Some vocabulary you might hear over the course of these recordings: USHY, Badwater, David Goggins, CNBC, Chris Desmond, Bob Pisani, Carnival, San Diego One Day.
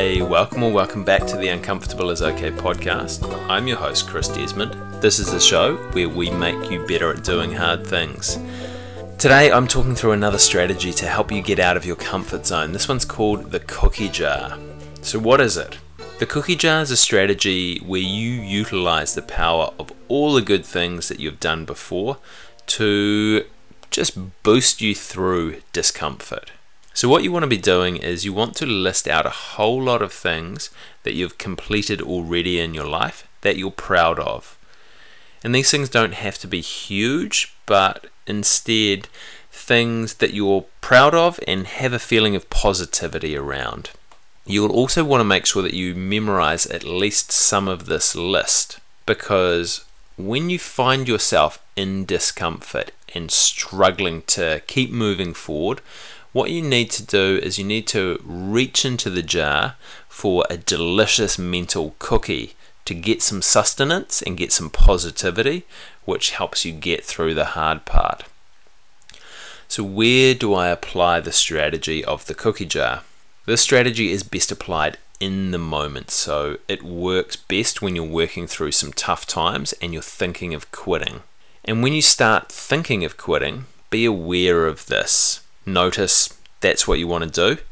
Hey, welcome or welcome back to the Uncomfortable is Okay podcast. I'm your host, Chris Desmond. This is the show where we make you better at doing hard things. Today, I'm talking through another strategy to help you get out of your comfort zone. This one's called the cookie jar. So what is it? The cookie jar is a strategy where you utilize the power of all the good things that you've done before to just boost you through discomfort. So what you want to be doing is you want to list out a whole lot of things that you've completed already in your life that you're proud of. And these things don't have to be huge, but instead things that you're proud of and have a feeling of positivity around. You'll also want to make sure that you memorize at least some of this list, because when you find yourself in discomfort and struggling to keep moving forward, what you need to do is you need to reach into the jar for a delicious mental cookie to get some sustenance and get some positivity, which helps you get through the hard part. So where do I apply the strategy of the cookie jar? This strategy is best applied in the moment, so it works best when you're working through some tough times and you're thinking of quitting. And when you start thinking of quitting, be aware of this. Notice that's what you want to do,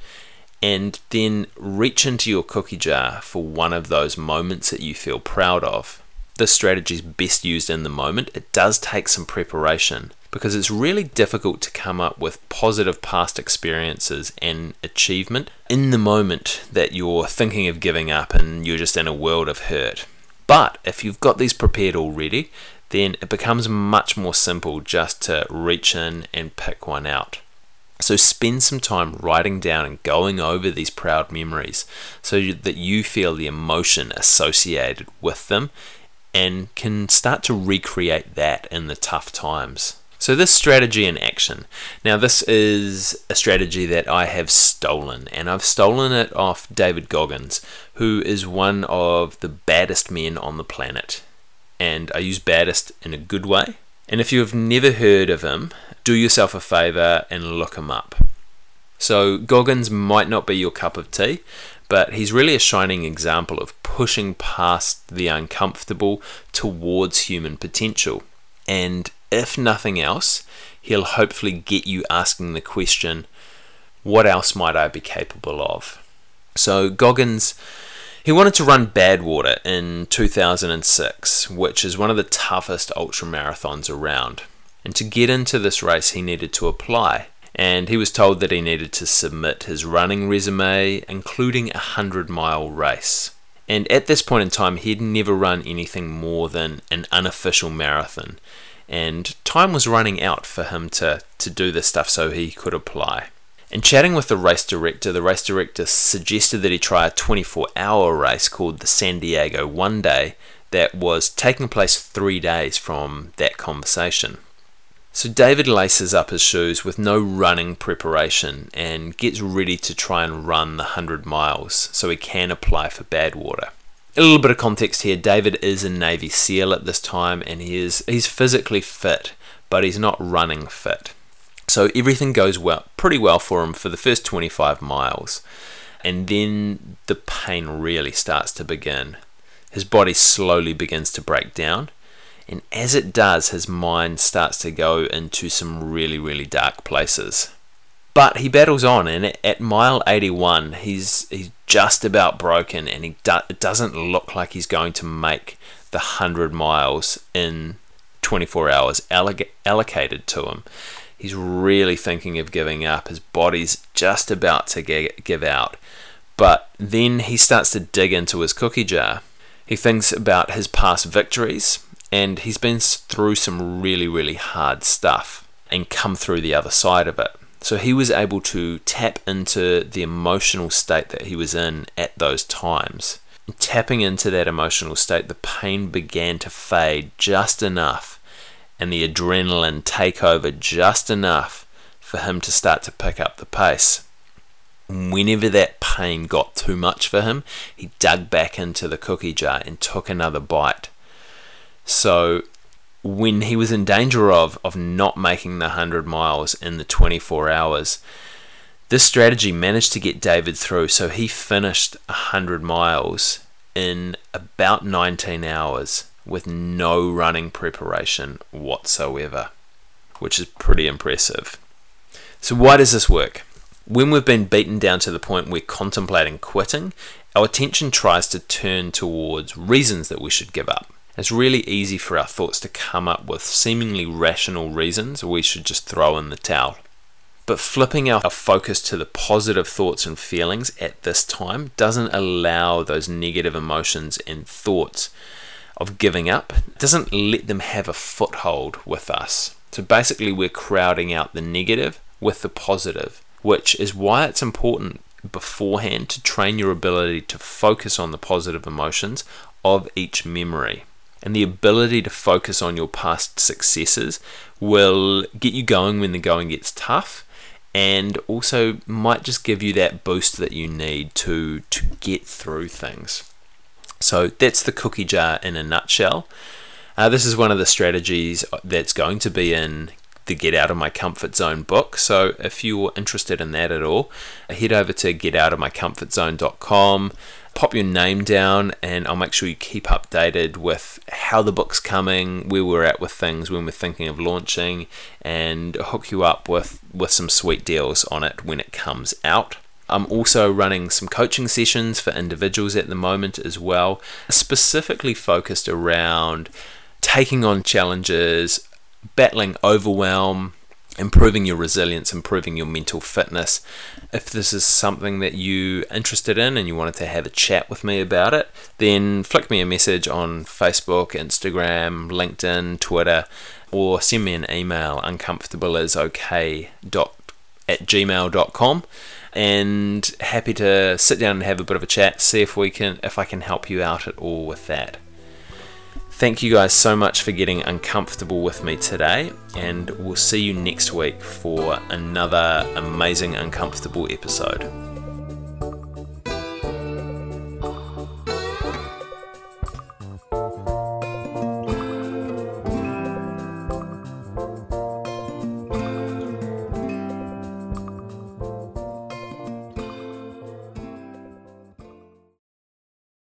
and then reach into your cookie jar for one of those moments that you feel proud of. This strategy is best used in the moment. It does take some preparation because it's really difficult to come up with positive past experiences and achievement in the moment that you're thinking of giving up and you're just in a world of hurt. But if you've got these prepared already, then it becomes much more simple just to reach in and pick one out. So spend some time writing down and going over these proud memories so that you feel the emotion associated with them and can start to recreate that in the tough times. So this strategy in action. Now this is a strategy that I have stolen, and I've stolen it off David Goggins, who is one of the baddest men on the planet. And I use baddest in a good way. And if you have never heard of him, do yourself a favor and look him up. So Goggins might not be your cup of tea, but he's really a shining example of pushing past the uncomfortable towards human potential. And if nothing else, he'll hopefully get you asking the question, what else might I be capable of? So Goggins, he wanted to run Badwater in 2006, which is one of the toughest ultramarathons around. And to get into this race, he needed to apply. And he was told that he needed to submit his running resume, including a 100-mile race. And at this point in time, he'd never run anything more than an unofficial marathon. And time was running out for him to do this stuff so he could apply. And chatting with the race director suggested that he try a 24-hour race called the San Diego One Day that was taking place 3 days from that conversation. So David laces up his shoes with no running preparation and gets ready to try and run the 100 miles so he can apply for Badwater. A little bit of context here, David is a Navy SEAL at this time, and he's physically fit, but he's not running fit. So everything goes well, pretty well for him for the first 25 miles. And then the pain really starts to begin. His body slowly begins to break down. And as it does, his mind starts to go into some really, really dark places. But he battles on, and at mile 81, he's just about broken, and it doesn't look like he's going to make the 100 miles in 24 hours allocated to him. He's really thinking of giving up. His body's just about to give out. But then he starts to dig into his cookie jar. He thinks about his past victories, and he's been through some really, really hard stuff and come through the other side of it. So he was able to tap into the emotional state that he was in at those times. And tapping into that emotional state, the pain began to fade just enough and the adrenaline take over just enough for him to start to pick up the pace. Whenever that pain got too much for him, he dug back into the cookie jar and took another bite. So when he was in danger of not making the 100 miles in the 24 hours, This strategy managed to get David through, so he finished 100 miles in about 19 hours with no running preparation whatsoever, which is pretty impressive. So why does this work? When we've been beaten down to the point we're contemplating quitting, our attention tries to turn towards reasons that we should give up. It's really easy for our thoughts to come up with seemingly rational reasons we should just throw in the towel. But flipping our focus to the positive thoughts and feelings at this time doesn't allow those negative emotions and thoughts of giving up, doesn't let them have a foothold with us. So basically we're crowding out the negative with the positive, which is why it's important beforehand to train your ability to focus on the positive emotions of each memory. And the ability to focus on your past successes will get you going when the going gets tough, and also might just give you that boost that you need to get through things. So that's the cookie jar in a nutshell. This is one of the strategies that's going to be in the Get Out of My Comfort Zone book. So if you're interested in that at all, head over to getoutofmycomfortzone.com, pop your name down, and I'll make sure you keep updated with how the book's coming, where we're at with things, when we're thinking of launching, and hook you up with some sweet deals on it when it comes out. I'm also running some coaching sessions for individuals at the moment as well, specifically focused around taking on challenges, battling overwhelm, improving your resilience, improving your mental fitness. If this is something that you're interested in and you wanted to have a chat with me about it, then flick me a message on Facebook, Instagram, LinkedIn, Twitter, or send me an email, uncomfortableisok@gmail.com, and happy to sit down and have a bit of a chat, see if I can help you out at all with that. Thank you guys so much for getting uncomfortable with me today, and we'll see you next week for another amazing uncomfortable episode.